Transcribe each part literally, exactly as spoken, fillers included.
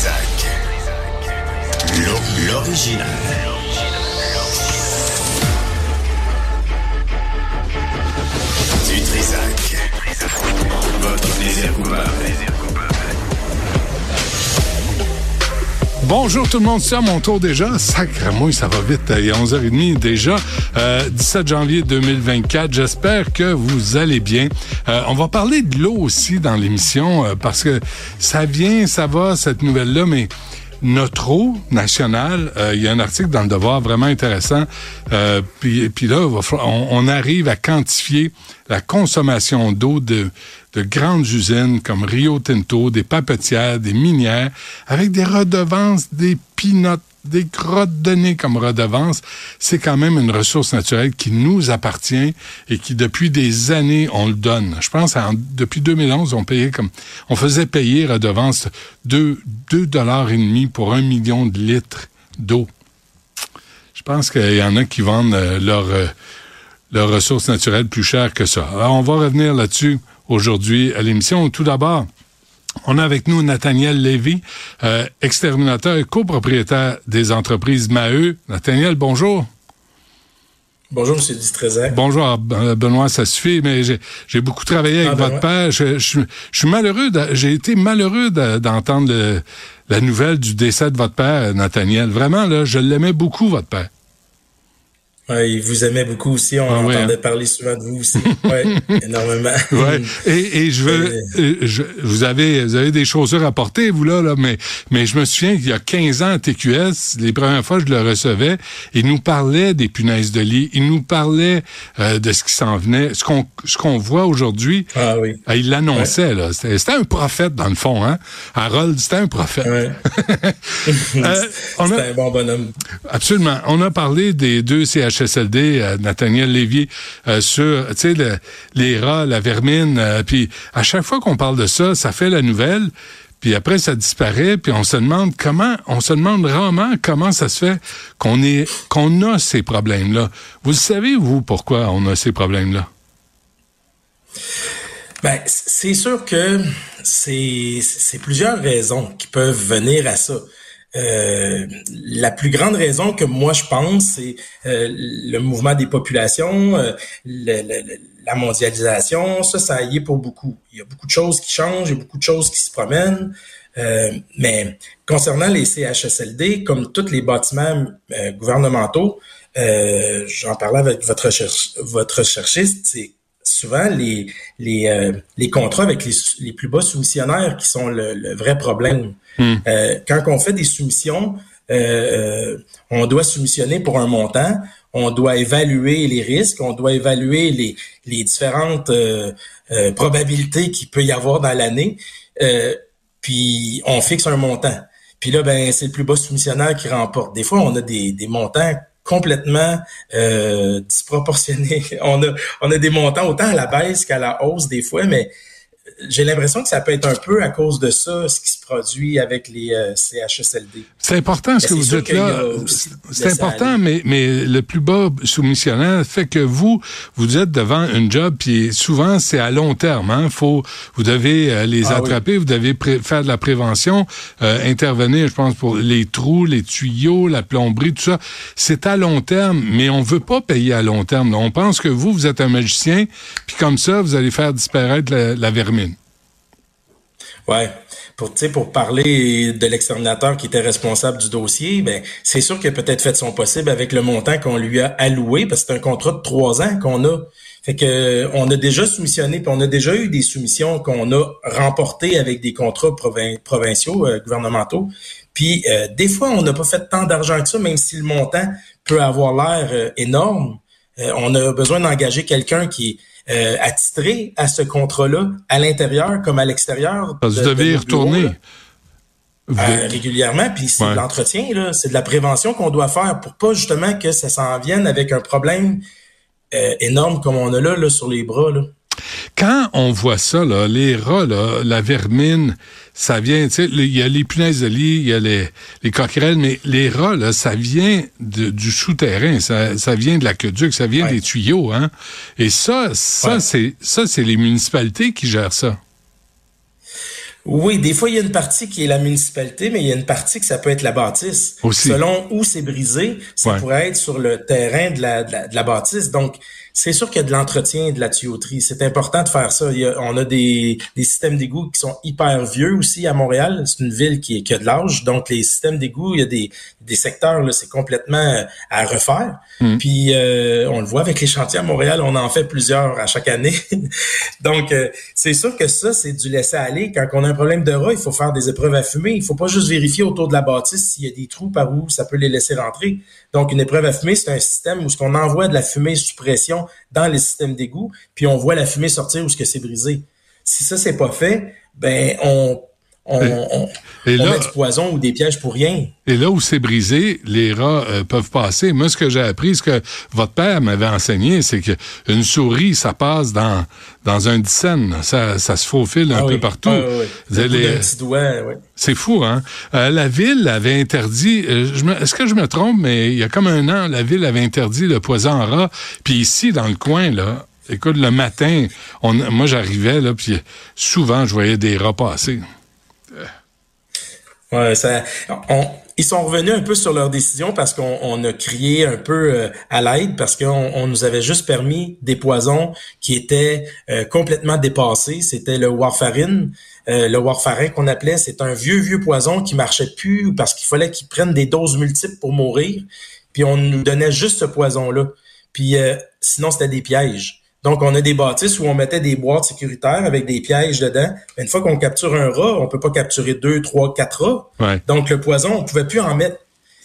Trisac. L'original. Du Trisac. Votre plaisir coupable. Bonjour tout le monde, c'est à mon tour déjà. Sacramouille, ça va vite. Il est onze heures trente déjà. Euh, dix-sept janvier deux mille vingt-quatre. J'espère que vous allez bien. Euh, on va parler de l'eau aussi dans l'émission euh, parce que ça vient, ça va, cette nouvelle-là, mais notre eau nationale, euh, il y a un article dans Le Devoir vraiment intéressant. Euh, puis, puis là, on, on arrive à quantifier la consommation d'eau de, de grandes usines comme Rio Tinto, des papetières, des minières, avec des redevances, des pinottes, des crottes de nez comme redevances. C'est quand même une ressource naturelle qui nous appartient et qui, depuis des années, on le donne. Je pense, en, depuis deux mille onze, on payait comme, on faisait payer redevance deux dollars et demi pour un million de litres d'eau. Je pense qu'il y en a qui vendent leur, leurs ressources naturelles plus chères que ça. Alors, on va revenir là-dessus aujourd'hui à l'émission. Tout d'abord, on a avec nous Nathaniel Lévy, euh, exterminateur et copropriétaire des entreprises Maheu. Nathaniel, bonjour. Bonjour, M. Distrézac. Bonjour, Benoît, ça suffit, mais j'ai, j'ai beaucoup travaillé avec ah, votre père. Je, je, je suis malheureux, de, j'ai été malheureux de, d'entendre le, la nouvelle du décès de votre père, Nathaniel. Vraiment, là, je l'aimais beaucoup, votre père. Oui, il vous aimait beaucoup aussi. On ah, entendait ouais. parler souvent de vous aussi. Oui, énormément. Ouais. Et, et je veux, je, vous avez, vous avez des chaussures à porter, vous là, là, mais, mais je me souviens qu'il y a quinze ans à T Q S, les premières fois que je le recevais, il nous parlait des punaises de lit, il nous parlait euh, de ce qui s'en venait, ce qu'on, ce qu'on voit aujourd'hui. Ah oui. Euh, il l'annonçait, ouais. là. C'était, c'était un prophète, dans le fond, hein. Harold, c'était un prophète. Ouais. euh, c'était un bon bonhomme. Absolument. On a parlé des deux C H S L D, euh, Nathaniel Lévy, euh, sur, tu sais, le, les rats, la vermine, euh, puis à chaque fois qu'on parle de ça, ça fait la nouvelle, puis après ça disparaît, puis on se demande comment, on se demande rarement comment ça se fait qu'on est, qu'on a ces problèmes-là. Vous savez, vous, pourquoi on a ces problèmes-là? Ben, c'est sûr que c'est, c'est plusieurs raisons qui peuvent venir à ça. Euh, la plus grande raison que moi je pense, c'est euh, le mouvement des populations, euh, le, le, la mondialisation, ça, ça y est pour beaucoup. Il y a beaucoup de choses qui changent, il y a beaucoup de choses qui se promènent. Euh, mais concernant les C H S L D, comme tous les bâtiments euh, gouvernementaux, euh, j'en parlais avec votre, recherche, votre recherchiste, c'est souvent les, les, euh, les contrats avec les, les plus bas soumissionnaires qui sont le, le vrai problème. Mmh. Euh, quand on fait des soumissions, euh, euh, on doit soumissionner pour un montant, on doit évaluer les risques, on doit évaluer les, les différentes euh, euh, probabilités qu'il peut y avoir dans l'année, euh, puis on fixe un montant. Puis là, ben c'est le plus bas soumissionnaire qui remporte. Des fois, on a des, des montants complètement euh, disproportionné. On a, on a des montants autant à la baisse qu'à la hausse des fois, mais j'ai l'impression que ça peut être un peu à cause de ça, ce qui se produit avec les euh, C H S L D. C'est important ce que vous dites là. C'est important, mais, mais le plus bas soumissionnaire fait que vous, vous êtes devant une job, puis souvent c'est à long terme. Hein? Faut, vous devez euh, les ah, attraper, oui. vous devez pré- faire de la prévention, euh, intervenir, je pense, pour les trous, les tuyaux, la plomberie, tout ça. C'est à long terme, mais on veut pas payer à long terme. Là. On pense que vous, vous êtes un magicien, puis comme ça, vous allez faire disparaître la, la vermine. Oui, pour, pour parler de l'exterminateur qui était responsable du dossier, ben, c'est sûr qu'il a peut-être fait son possible avec le montant qu'on lui a alloué, parce que c'est un contrat de trois ans qu'on a. Fait que on a déjà soumissionné, puis on a déjà eu des soumissions qu'on a remportées avec des contrats provin- provinciaux, euh, gouvernementaux. Puis euh, des fois, on n'a pas fait tant d'argent que ça, même si le montant peut avoir l'air euh, énorme. Euh, on a besoin d'engager quelqu'un qui Euh, attitré à ce contrat-là, à l'intérieur comme à l'extérieur. De, vous devez de y retourner. Bureau, vous euh, de... Régulièrement, puis c'est ouais. de l'entretien, là, c'est de la prévention qu'on doit faire pour pas justement que ça s'en vienne avec un problème euh, énorme comme on a là, là sur les bras. Là. Quand on voit ça, là, les rats, là, la vermine, ça vient, tu sais, il y a les punaises de lit, il y a les, les coquerelles, mais les rats, là, ça vient de, du souterrain, ça, ça vient de l'aqueduc, ça vient ouais. des tuyaux, hein. Et ça, ça, ouais. c'est, ça, c'est les municipalités qui gèrent ça. Oui, des fois, il y a une partie qui est la municipalité, mais il y a une partie que ça peut être la bâtisse. Aussi. Selon où c'est brisé, ça ouais. pourrait être sur le terrain de la, de la, de la bâtisse. Donc, c'est sûr qu'il y a de l'entretien et de la tuyauterie. C'est important de faire ça. Il y a, on a des, des systèmes d'égouts qui sont hyper vieux aussi à Montréal. C'est une ville qui, qui a de l'âge. Donc, les systèmes d'égouts, il y a des, des secteurs, là, c'est complètement à refaire. Mmh. Puis, euh, on le voit avec les chantiers à Montréal, on en fait plusieurs à chaque année. Donc, euh, c'est sûr que ça, c'est du laisser-aller. Quand on a un problème de rats, il faut faire des épreuves à fumer. Il faut pas juste vérifier autour de la bâtisse s'il y a des trous par où ça peut les laisser rentrer. Donc, une épreuve à fumer, c'est un système où ce qu'on envoie de la fumée sous pression dans les systèmes d'égout, puis on voit la fumée sortir où ce que c'est brisé. Si ça, c'est pas fait, ben on, on, et, on, et là, on met du poison ou des pièges pour rien. Et là où c'est brisé, les rats euh, peuvent passer. Moi, ce que j'ai appris, ce que votre père m'avait enseigné, c'est qu'une souris, ça passe dans, dans un dixaine. Ça, ça se faufile un ah peu oui. partout. Ah oui. C'est les... petit doigt, oui. C'est fou, hein? Euh, la Ville avait interdit, euh, je me, est-ce que je me trompe, mais il y a comme un an, la Ville avait interdit le poison en rat. Puis ici, dans le coin, là, écoute, le matin, on, moi j'arrivais, là, puis souvent, je voyais des rats passer. Ouais, ça, on, ils sont revenus un peu sur leur décision parce qu'on on a crié un peu à l'aide parce qu'on on nous avait juste permis des poisons qui étaient euh, complètement dépassés. C'était le warfarin. Euh, le warfarin qu'on appelait, c'est un vieux, vieux poison qui marchait plus parce qu'il fallait qu'ils prennent des doses multiples pour mourir. Puis on nous donnait juste ce poison-là. Puis euh, sinon, c'était des pièges. Donc, on a des bâtisses où on mettait des boîtes sécuritaires avec des pièges dedans. Mais une fois qu'on capture un rat, on peut pas capturer deux, trois, quatre rats. Ouais. Donc, le poison, on pouvait plus en mettre.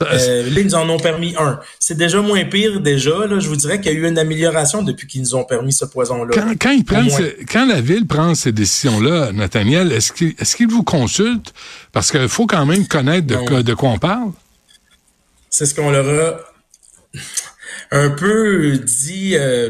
Euh, là, ils nous en ont permis un. C'est déjà moins pire, déjà. Là, je vous dirais qu'il y a eu une amélioration depuis qu'ils nous ont permis ce poison-là. Quand, quand, ils prennent ce, quand la Ville prend ces décisions-là, Nathaniel, est-ce qu'ils est-ce qu'il vous consultent? Parce qu'il faut quand même connaître de, quoi, de quoi on parle. C'est ce qu'on leur a... un peu dit, euh,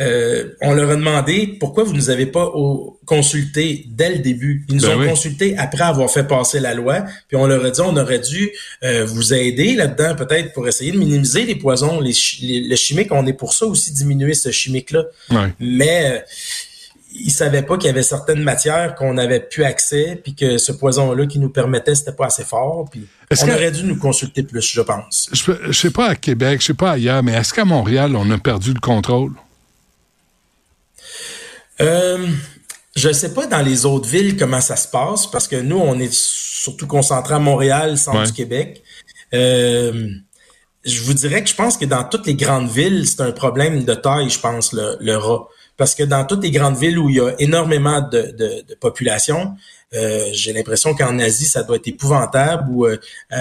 euh, on leur a demandé pourquoi vous ne nous avez pas au, consulté dès le début. Ils nous ben ont oui. consulté après avoir fait passer la loi, puis on leur a dit on aurait dû euh, vous aider là-dedans peut-être pour essayer de minimiser les poisons, les, les, le chimique, on est pour ça aussi diminuer ce chimique-là. Ouais. Mais euh, ils savaient pas qu'il y avait certaines matières qu'on n'avait plus accès, puis que ce poison-là qui nous permettait, c'était pas assez fort. Puis on que... aurait dû nous consulter plus, je pense. Je, je sais pas à Québec, je sais pas ailleurs, mais est-ce qu'à Montréal, on a perdu le contrôle? Euh, je sais pas dans les autres villes comment ça se passe, parce que nous, on est surtout concentrés à Montréal, centre ouais. du Québec. Euh... Je vous dirais que je pense que dans toutes les grandes villes, c'est un problème de taille, je pense, le, le rat. Parce que dans toutes les grandes villes où il y a énormément de, de, de population, euh, j'ai l'impression qu'en Asie, ça doit être épouvantable. Ou euh,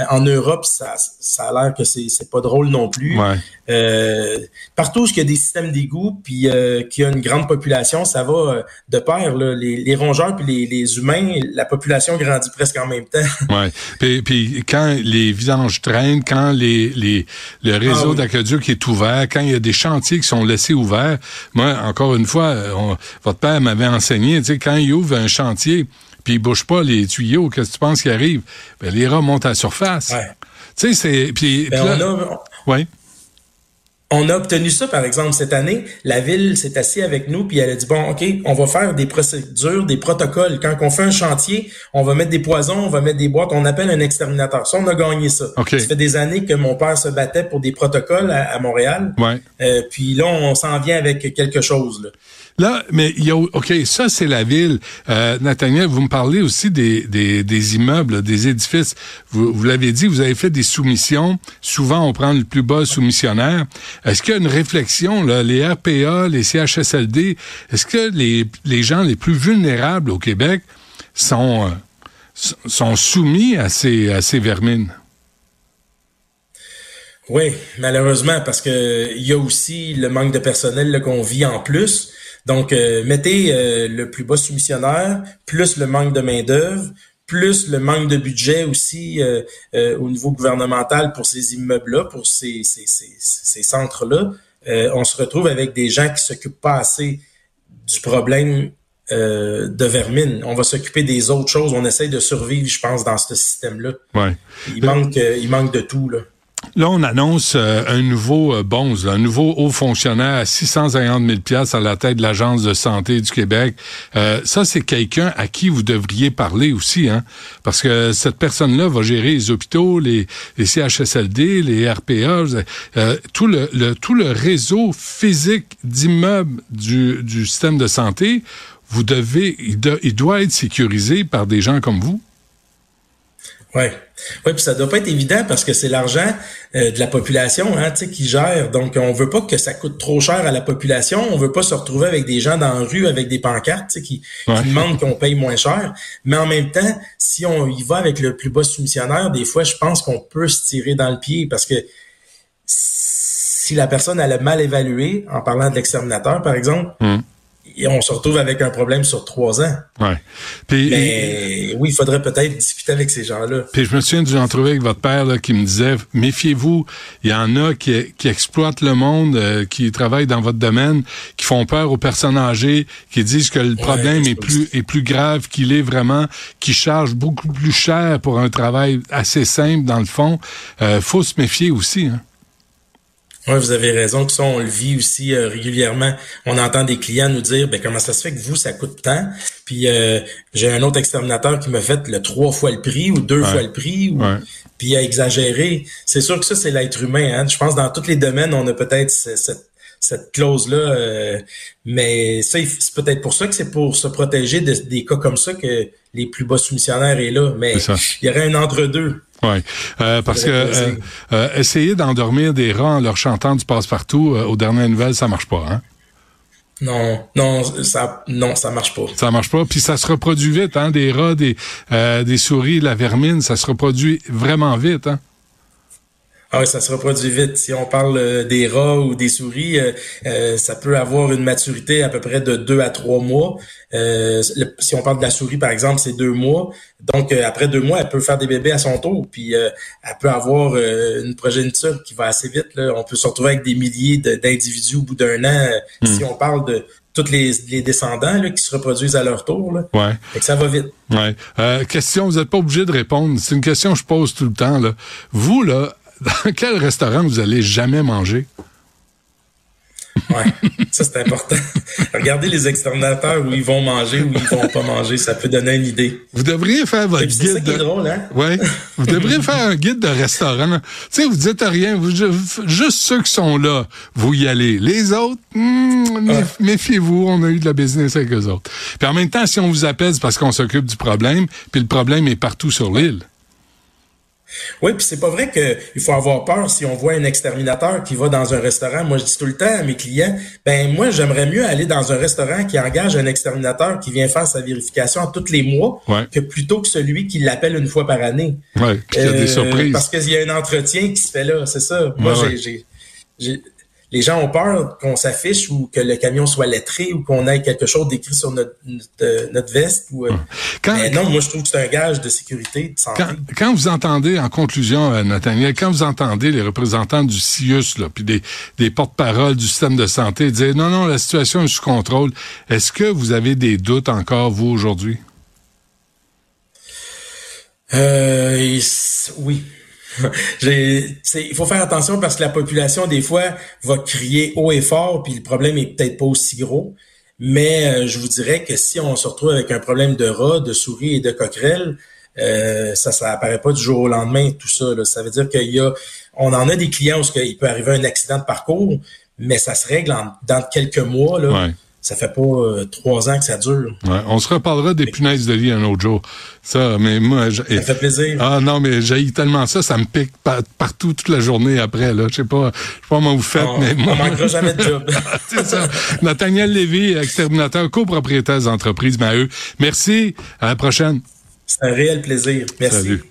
en Europe, ça, ça a l'air que c'est, c'est pas drôle non plus. Ouais. Euh, partout où il y a des systèmes d'égouts puis euh, qu'il y a une grande population, ça va de pair. Là. Les, les rongeurs puis les, les humains, la population grandit presque en même temps. Ouais. Puis, puis quand les vidanges traînent, quand les, les, le réseau ah, oui. d'aqueduc est ouvert, quand il y a des chantiers qui sont laissés ouverts, moi, encore une fois, on, votre père m'avait enseigné, tu sais, quand il ouvre un chantier... puis ils bougent pas les tuyaux, qu'est-ce que tu penses qui arrive? Ben, les rats montent à la surface. Ouais. Tu sais, c'est... Pis, ben, pis là, on, a, on, ouais. on a obtenu ça, par exemple, cette année. La Ville s'est assise avec nous, puis elle a dit, bon, OK, on va faire des procédures, des protocoles. Quand on fait un chantier, on va mettre des poisons, on va mettre des boîtes, on appelle un exterminateur. Ça, on a gagné ça. Okay. Ça fait des années que mon père se battait pour des protocoles à, à Montréal. Ouais. Euh, puis là, on, on s'en vient avec quelque chose, là. Là, mais il y a... OK, ça, c'est la Ville. Euh, Nathaniel, vous me parlez aussi des, des, des immeubles, des édifices. Vous, vous l'avez dit, vous avez fait des soumissions. Souvent, on prend le plus bas soumissionnaire. Est-ce qu'il y a une réflexion, là, les R P A, les C H S L D, est-ce que les, les gens les plus vulnérables au Québec sont, euh, sont soumis à ces, à ces vermines? Oui, malheureusement, parce que il y a aussi le manque de personnel là, qu'on vit en plus. Donc, euh, mettez euh, le plus bas soumissionnaire, plus le manque de main-d'œuvre, plus le manque de budget aussi euh, euh, au niveau gouvernemental pour ces immeubles-là, pour ces, ces, ces, ces centres-là. Euh, on se retrouve avec des gens qui s'occupent pas assez du problème euh, de vermine. On va s'occuper des autres choses. On essaye de survivre, je pense, dans ce système-là. Ouais. Il manque, euh, il manque de tout, là. Là, on annonce euh, un nouveau euh, bonze, là, un nouveau haut fonctionnaire à six cent cinquante mille dollars à la tête de l'Agence de santé du Québec. Euh, ça, c'est quelqu'un à qui vous devriez parler aussi, hein, parce que cette personne-là va gérer les hôpitaux, les, les C H S L D, les R P A, euh, tout le, le tout le réseau physique d'immeubles du, du système de santé. Vous devez, il, de, il doit être sécurisé par des gens comme vous. Oui. Oui, puis ça doit pas être évident parce que c'est l'argent euh, de la population, hein, tu sais, qui gère. Donc, on veut pas que ça coûte trop cher à la population. On veut pas se retrouver avec des gens dans la rue avec des pancartes, tu sais, qui, ouais. qui demandent qu'on paye moins cher. Mais en même temps, si on y va avec le plus bas soumissionnaire, des fois, je pense qu'on peut se tirer dans le pied parce que si la personne elle a mal évalué, en parlant de l'exterminateur, par exemple, mm. et on se retrouve avec un problème sur trois ans. Ouais. Puis, mais oui, il faudrait peut-être discuter avec ces gens-là. Puis je me souviens d'une entrevue avec votre père là, qui me disait, méfiez-vous, il y en a qui, qui exploitent le monde, euh, qui travaillent dans votre domaine, qui font peur aux personnes âgées, qui disent que le problème ouais, est plus est plus grave qu'il est vraiment, qui chargent beaucoup plus cher pour un travail assez simple dans le fond. Euh, faut se méfier aussi, hein. Oui, vous avez raison que ça, on le vit aussi euh, régulièrement. On entend des clients nous dire ben comment ça se fait que vous, ça coûte tant? Puis euh, j'ai un autre exterminateur qui m'a fait le trois fois le prix ou deux ouais. fois le prix ou ouais. puis il a exagéré. C'est sûr que ça, c'est l'être humain, hein. Je pense que dans tous les domaines, on a peut-être cette cette clause-là, euh, mais ça, c'est peut-être pour ça que c'est pour se protéger de, des cas comme ça que les plus bas soumissionnaires est là, mais il y aurait un entre-deux. Oui, euh, parce que euh, euh, essayer d'endormir des rats en leur chantant du passe-partout, euh, aux dernières nouvelles, ça marche pas, hein? Non, non, ça, non, ça marche pas. Ça marche pas, puis ça se reproduit vite, hein? Des rats, des, euh, des souris, la vermine, ça se reproduit vraiment vite, hein? Ah oui, ça se reproduit vite. Si on parle euh, des rats ou des souris, euh, euh, ça peut avoir une maturité à peu près de deux à trois mois. Euh, le, si on parle de la souris, par exemple, c'est deux mois. Donc, euh, après deux mois, elle peut faire des bébés à son tour. Puis, euh, elle peut avoir euh, une progéniture qui va assez vite, là. On peut se retrouver avec des milliers de, d'individus au bout d'un an. Euh, mmh. Si on parle de tous les, les descendants là, qui se reproduisent à leur tour, là. Ouais. Fait que ça va vite. Ouais. Euh, question, vous n'êtes pas obligé de répondre. C'est une question que je pose tout le temps, là. Vous, là, dans quel restaurant vous allez jamais manger? Oui, ça c'est important. Regardez les exterminateurs où ils vont manger, où ils vont pas manger, ça peut donner une idée. Vous devriez faire votre guide. C'est ça qui est drôle, hein? Oui, vous devriez faire un guide de restaurant. Tu sais, vous dites rien, vous, juste ceux qui sont là, vous y allez. Les autres, hmm, ah. méfiez-vous, on a eu de la business avec eux autres. Puis en même temps, si on vous appelle, c'est parce qu'on s'occupe du problème, puis le problème est partout sur l'île. Oui, puis c'est pas vrai qu'il faut avoir peur si on voit un exterminateur qui va dans un restaurant. Moi, je dis tout le temps à mes clients, ben moi, j'aimerais mieux aller dans un restaurant qui engage un exterminateur qui vient faire sa vérification tous les mois ouais. que plutôt que celui qui l'appelle une fois par année. Oui, puis il y a des surprises. Euh, parce qu'il y a un entretien qui se fait là, c'est ça. Moi, ouais, j'ai, ouais. j'ai, j'ai, les gens ont peur qu'on s'affiche ou que le camion soit lettré ou qu'on ait quelque chose d'écrit sur notre, notre, notre veste. Ou, quand, mais non, moi, je trouve que c'est un gage de sécurité, de santé. Quand, quand vous entendez, en conclusion, euh, Nathaniel, quand vous entendez les représentants du C I U S S S, là, puis des, des porte-paroles du système de santé dire « Non, non, la situation est sous contrôle », est-ce que vous avez des doutes encore, vous, aujourd'hui? Euh, et, oui. J'ai, c'est, il faut faire attention parce que la population, des fois, va crier haut et fort, puis le problème est peut-être pas aussi gros. Mais euh, je vous dirais que si on se retrouve avec un problème de rats, de souris et de coquerelles, euh, ça, ça apparaît pas du jour au lendemain, tout ça, là. Ça veut dire qu'il y a, on en a des clients où il peut arriver un accident de parcours, mais ça se règle en, dans quelques mois, là. Ouais. Ça fait pas euh, trois ans que ça dure. Ouais, on se reparlera des mais... punaises de lit un autre jour. Ça, mais moi... J'ai... Ça me fait plaisir. Ah non, mais j'haïs tellement ça, ça me pique par- partout toute la journée après, là. Je sais pas, je sais pas comment vous faites, on, mais... On moi... manquera jamais de job. C'est ça. Nathaniel Lévy, exterminateur, copropriétaire d'Entreprises Maheu. Merci, à la prochaine. C'est un réel plaisir. Merci. Salut.